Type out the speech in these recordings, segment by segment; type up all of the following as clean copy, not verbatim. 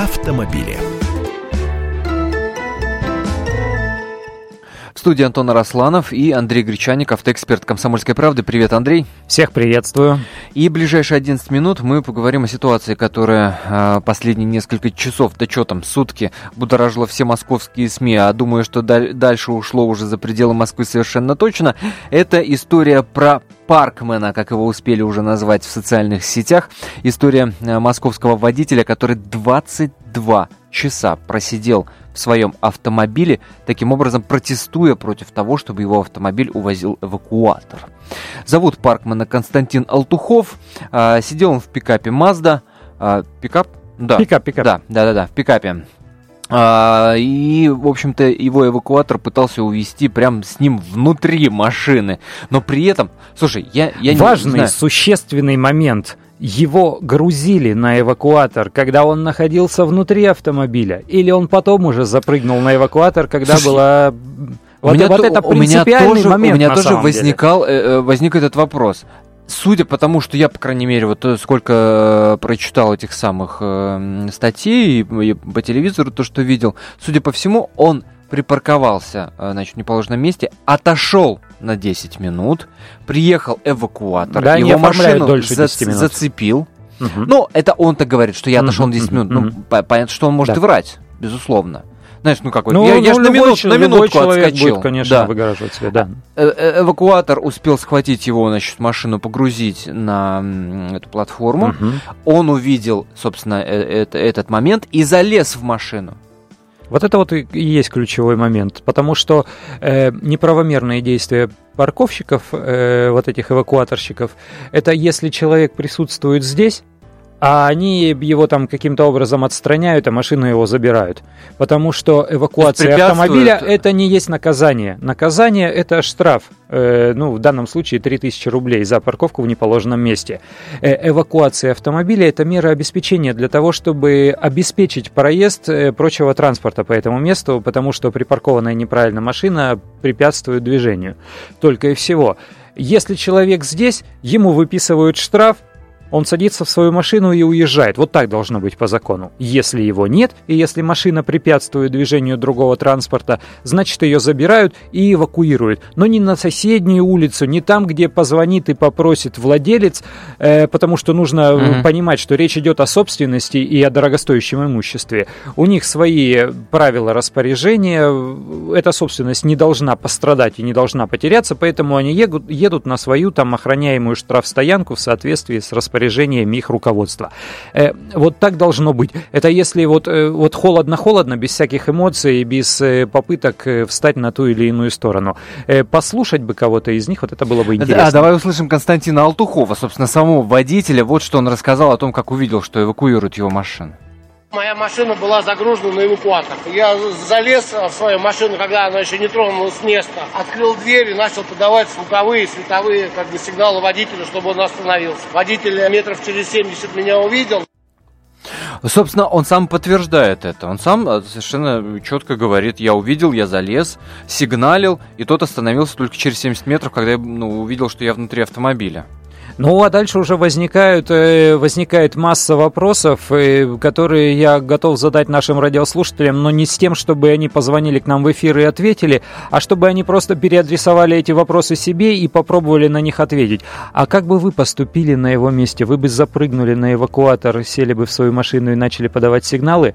Автомобили. В студии Антон Арасланов и Андрей Гречанник, автоэксперт «Комсомольской правды». Привет, Андрей. Всех приветствую. И ближайшие 11 минут мы поговорим о ситуации, которая последние несколько часов, да что там, сутки, будоражила все московские СМИ, а думаю, что дальше ушло уже за пределы Москвы совершенно точно. Это история про Паркмена, как его успели уже назвать в социальных сетях. История московского водителя, который 22 часа просидел в своем автомобиле, таким образом протестуя против того, чтобы его автомобиль увозил эвакуатор. Зовут Паркмена Константин Алтухов. Сидел он в пикапе Mazda. Пикап. Да, в пикапе. И, в общем-то, его эвакуатор пытался увезти прям с ним внутри машины. Но при этом, слушай, я не знаю... Важный, существенный момент. Его грузили на эвакуатор, когда он находился внутри автомобиля? Или он потом уже запрыгнул на эвакуатор, когда была... У меня тоже возник этот вопрос. Судя по тому, что я, по крайней мере, вот сколько прочитал этих самых статей и по телевизору то, что видел, судя по всему, он припарковался, значит, в неположенном месте, отошел на 10 минут, приехал эвакуатор, да, его машину зацепил. Угу. Ну, это он-то говорит, что я отошел на 10 минут. Ну, понятно, что он может врать, безусловно. Знаешь, я же на минутку отскочил. Будет, конечно, выгораживать себя, да. Эвакуатор успел схватить его, значит, машину погрузить на эту платформу. Угу. Он увидел, собственно, этот момент и залез в машину. Вот это вот и есть ключевой момент, потому что неправомерные действия парковщиков, вот этих эвакуаторщиков, это если человек присутствует здесь, а они его там каким-то образом отстраняют, а машину его забирают. Потому что эвакуация автомобиля – это не есть наказание. Наказание – это штраф. В данном случае 3000 рублей за парковку в неположенном месте. Эвакуация автомобиля – это мера обеспечения для того, чтобы обеспечить проезд прочего транспорта по этому месту, потому что припаркованная неправильно машина препятствует движению. Только и всего. Если человек здесь, ему выписывают штраф, он садится в свою машину и уезжает. Вот так должно быть по закону. Если его нет, и если машина препятствует движению другого транспорта, значит, ее забирают и эвакуируют. Но не на соседнюю улицу, не там, где позвонит и попросит владелец, потому что нужно понимать, что речь идет о собственности и о дорогостоящем имуществе. У них свои правила распоряжения. Эта собственность не должна пострадать и не должна потеряться, поэтому они едут на свою там охраняемую штрафстоянку в соответствии с распоряжением. Их руководства. Вот так должно быть. Это если вот холодно-холодно, без всяких эмоций, без попыток встать на ту или иную сторону. Послушать бы кого-то из них, вот это было бы интересно. А давай услышим Константина Алтухова, собственно, самого водителя. Вот что он рассказал о том, как увидел, что эвакуируют его машину. Моя машина была загружена на эвакуатор. Я залез в свою машину, когда она еще не тронулась с места. Открыл дверь и начал подавать звуковые, световые сигналы водителю, чтобы он остановился. Водитель метров через 70 меня увидел. Собственно, он сам подтверждает это. Он сам совершенно четко говорит: я увидел, я залез, сигналил, и тот остановился только через 70 метров, когда я увидел, что я внутри автомобиля. Ну, а дальше уже возникает масса вопросов, которые я готов задать нашим радиослушателям, но не с тем, чтобы они позвонили к нам в эфир и ответили, а чтобы они просто переадресовали эти вопросы себе и попробовали на них ответить. А как бы вы поступили на его месте? Вы бы запрыгнули на эвакуатор, сели бы в свою машину и начали подавать сигналы?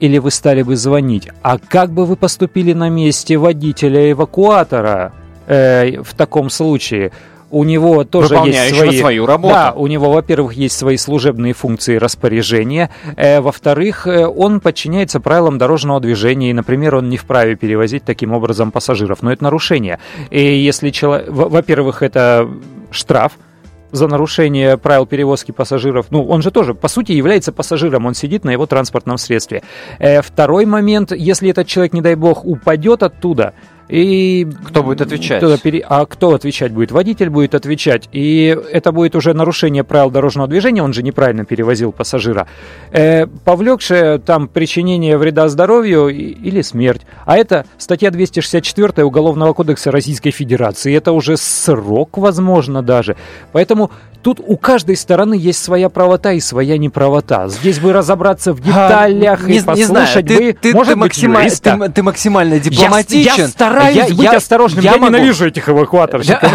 Или вы стали бы звонить? А как бы вы поступили на месте водителя эвакуатора в таком случае? У него тоже есть свою работу. Да, у него, во-первых, есть свои служебные функции распоряжения. Во-вторых, он подчиняется правилам дорожного движения. И, например, он не вправе перевозить таким образом пассажиров. Но это нарушение. И если человек... Во-первых, это штраф за нарушение правил перевозки пассажиров. Он же тоже, по сути, является пассажиром, он сидит на его транспортном средстве. Второй момент, если этот человек, не дай бог, упадет оттуда, и... Кто будет отвечать? А кто отвечать будет? Водитель будет отвечать, и это будет уже нарушение правил дорожного движения, он же неправильно перевозил пассажира, повлекшее там причинение вреда здоровью или смерть. А это статья 264 Уголовного кодекса Российской Федерации, это уже срок, возможно, даже. Поэтому Тут у каждой стороны есть своя правота и своя неправота. Здесь бы разобраться в деталях и послушать бы, может быть, юриста. Ты максимально дипломатичен. Я стараюсь быть осторожным. Я ненавижу этих эвакуаторщиков.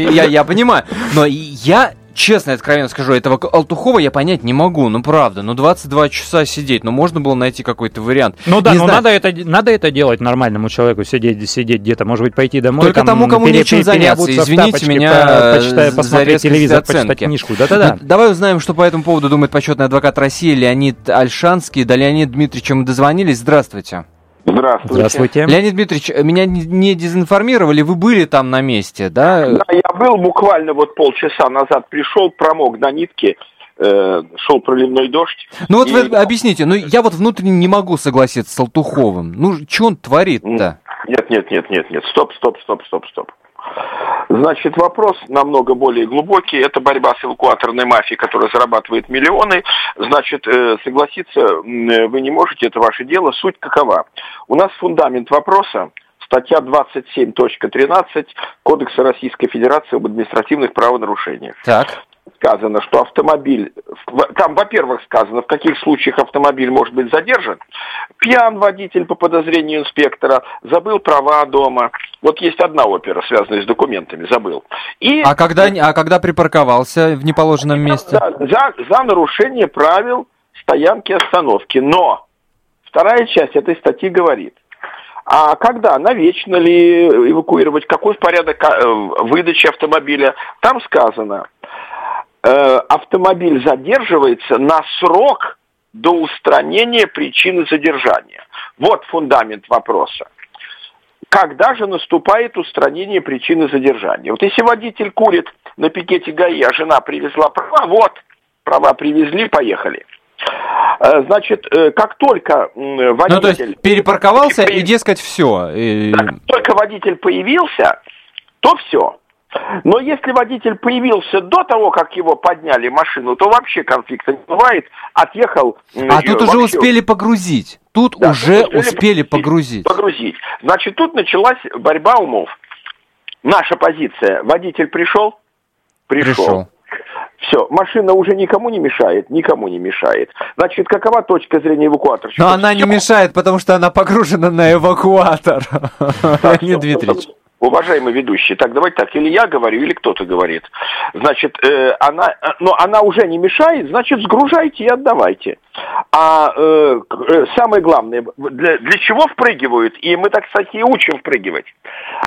Я понимаю. Но я... Честно, откровенно скажу, этого Алтухова я понять не могу, ну правда, ну 22 часа сидеть, ну можно было найти какой-то вариант. Ну да, но надо это делать нормальному человеку, сидеть где-то, может быть, пойти домой. Только тому, кому нечем заняться, извините меня, почитая, посмотреть телевизор, почитать книжку. Да-да-да. Давай узнаем, что по этому поводу думает почетный адвокат России Леонид Ольшанский. До Леонида Дмитриевича мы дозвонились, здравствуйте. Здравствуйте. Леонид Дмитриевич, меня не дезинформировали, вы были там на месте, да? Да, я был буквально вот полчаса назад, пришел, промок до нитки, шел проливной дождь. Ну вот вы объясните, я вот внутренне не могу согласиться с Алтуховым, что он творит-то? Нет, стоп. Значит, вопрос намного более глубокий. Это борьба с эвакуаторной мафией, которая зарабатывает миллионы. Значит, согласиться вы не можете, это ваше дело. Суть какова? У нас фундамент вопроса, статья 27.13 Кодекса Российской Федерации об административных правонарушениях. Так. Сказано, что автомобиль... Там, во-первых, сказано, в каких случаях автомобиль может быть задержан. Пьян водитель по подозрению инспектора, забыл права дома. Вот есть одна опера, связанная с документами, забыл. А когда припарковался в неположенном месте? За нарушение правил стоянки и остановки. Но вторая часть этой статьи говорит... А когда, навечно ли эвакуировать, какой порядок выдачи автомобиля, там сказано, автомобиль задерживается на срок до устранения причины задержания. Вот фундамент вопроса. Когда же наступает устранение причины задержания? Вот если водитель курит на пикете ГАИ, а жена привезла права, права привезли, поехали. Значит, как только водитель... Ну, то есть перепарковался и, дескать, все. Как только водитель появился, то все. Но если водитель появился до того, как его подняли машину, то вообще конфликта не бывает. Отъехал... А тут уже успели погрузить. Тут уже успели погрузить. Значит, тут началась борьба умов. Наша позиция. Водитель пришел? Пришел. Все, машина уже никому не мешает. Значит, какова точка зрения эвакуаторщика? Но она не мешает, потому что она погружена на эвакуатор. Леонид Дмитриевич. Уважаемый ведущий, так давайте так, или я говорю, или кто-то говорит. Значит, она уже не мешает, значит, сгружайте и отдавайте. А самое главное, для чего впрыгивают, и мы, так сказать, и учим впрыгивать.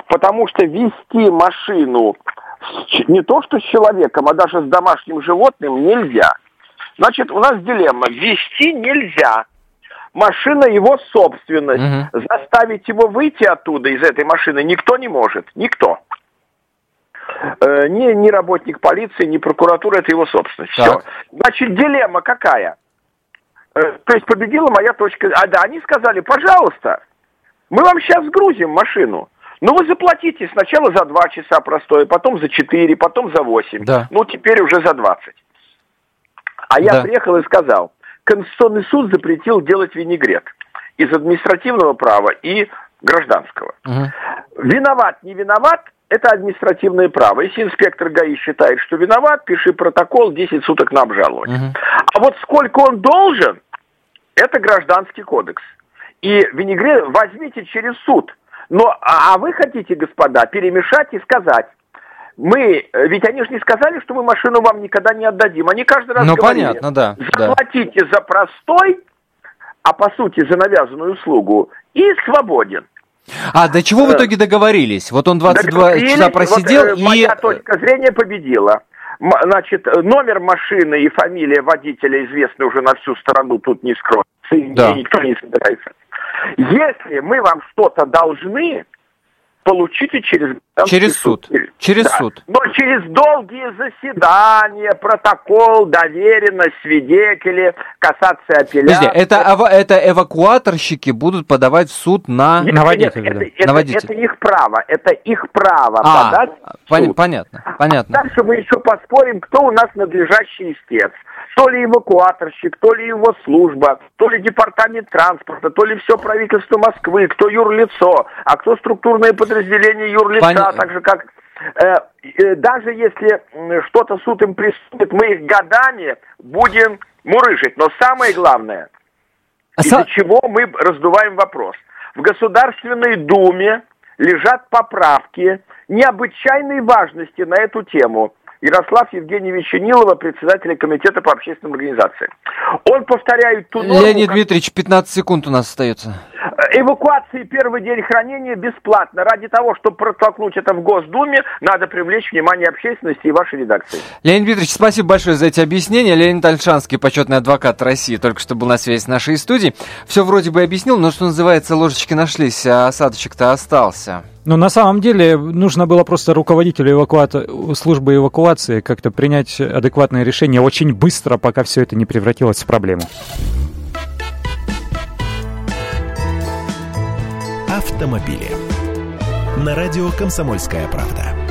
Потому что вести машину... Не то что с человеком, а даже с домашним животным нельзя. Значит, у нас дилемма. Везти нельзя. Машина его собственность. Угу. Заставить его выйти оттуда, из этой машины, никто не может. Никто. Ни работник полиции, ни прокуратура, это его собственность. Все. Значит, дилемма какая? То есть победила моя точка. Они сказали, пожалуйста, мы вам сейчас сгрузим машину. Ну, вы заплатите сначала за 2 часа простое, потом за 4, потом за 8. Да. Ну, теперь уже за 20. Я приехал и сказал, Конституционный суд запретил делать винегрет из административного права и гражданского. Угу. Виноват, не виноват, это административное право. Если инспектор ГАИ считает, что виноват, пиши протокол, 10 суток на обжалование. Угу. А вот сколько он должен, это гражданский кодекс. И винегрет возьмите через суд. А вы хотите, господа, перемешать и сказать, ведь они же не сказали, что мы машину вам никогда не отдадим, они каждый раз говорили, понятно, да, заплатите за простой, а по сути за навязанную услугу, и свободен. До чего в итоге договорились? Вот он 22 часа просидел и... Моя точка зрения победила. Значит, номер машины и фамилия водителя известны уже на всю страну, тут не скроется, и никто не собирается. Если мы вам что-то должны, получите через суд. Но через долгие заседания, протокол, доверенность, свидетели, кассация апелляции. Это эвакуаторщики будут подавать в суд на водителя. Это их право. Это их право подать в суд. Понятно. А дальше мы еще поспорим, кто у нас надлежащий истец. То ли эвакуаторщик, то ли его служба, то ли департамент транспорта, то ли все правительство Москвы, кто юрлицо, а кто структурное подразделение юрлица, так же как даже если что-то суд им присудит, мы их годами будем мурыжить. Но самое главное, из-за чего мы раздуваем вопрос. В Государственной Думе лежат поправки необычайной важности на эту тему Ярослава Евгеньевича Нилова, председателя Комитета по общественным организациям. Он повторяет ту норму... Леонид Дмитриевич, 15 секунд у нас остается. Эвакуации первый день хранения бесплатно. Ради того, чтобы протолкнуть это в Госдуме, надо привлечь внимание общественности и вашей редакции. Леонид Дмитриевич, спасибо большое за эти объяснения. Леонид Ольшанский, почетный адвокат России, только что был на связи с нашей студией. Все вроде бы объяснил, но, что называется, ложечки нашлись, а осадочек-то остался. Но на самом деле нужно было просто руководителю службы эвакуации как-то принять адекватное решение очень быстро, пока все это не превратилось в проблему. Автомобили. На радио «Комсомольская правда».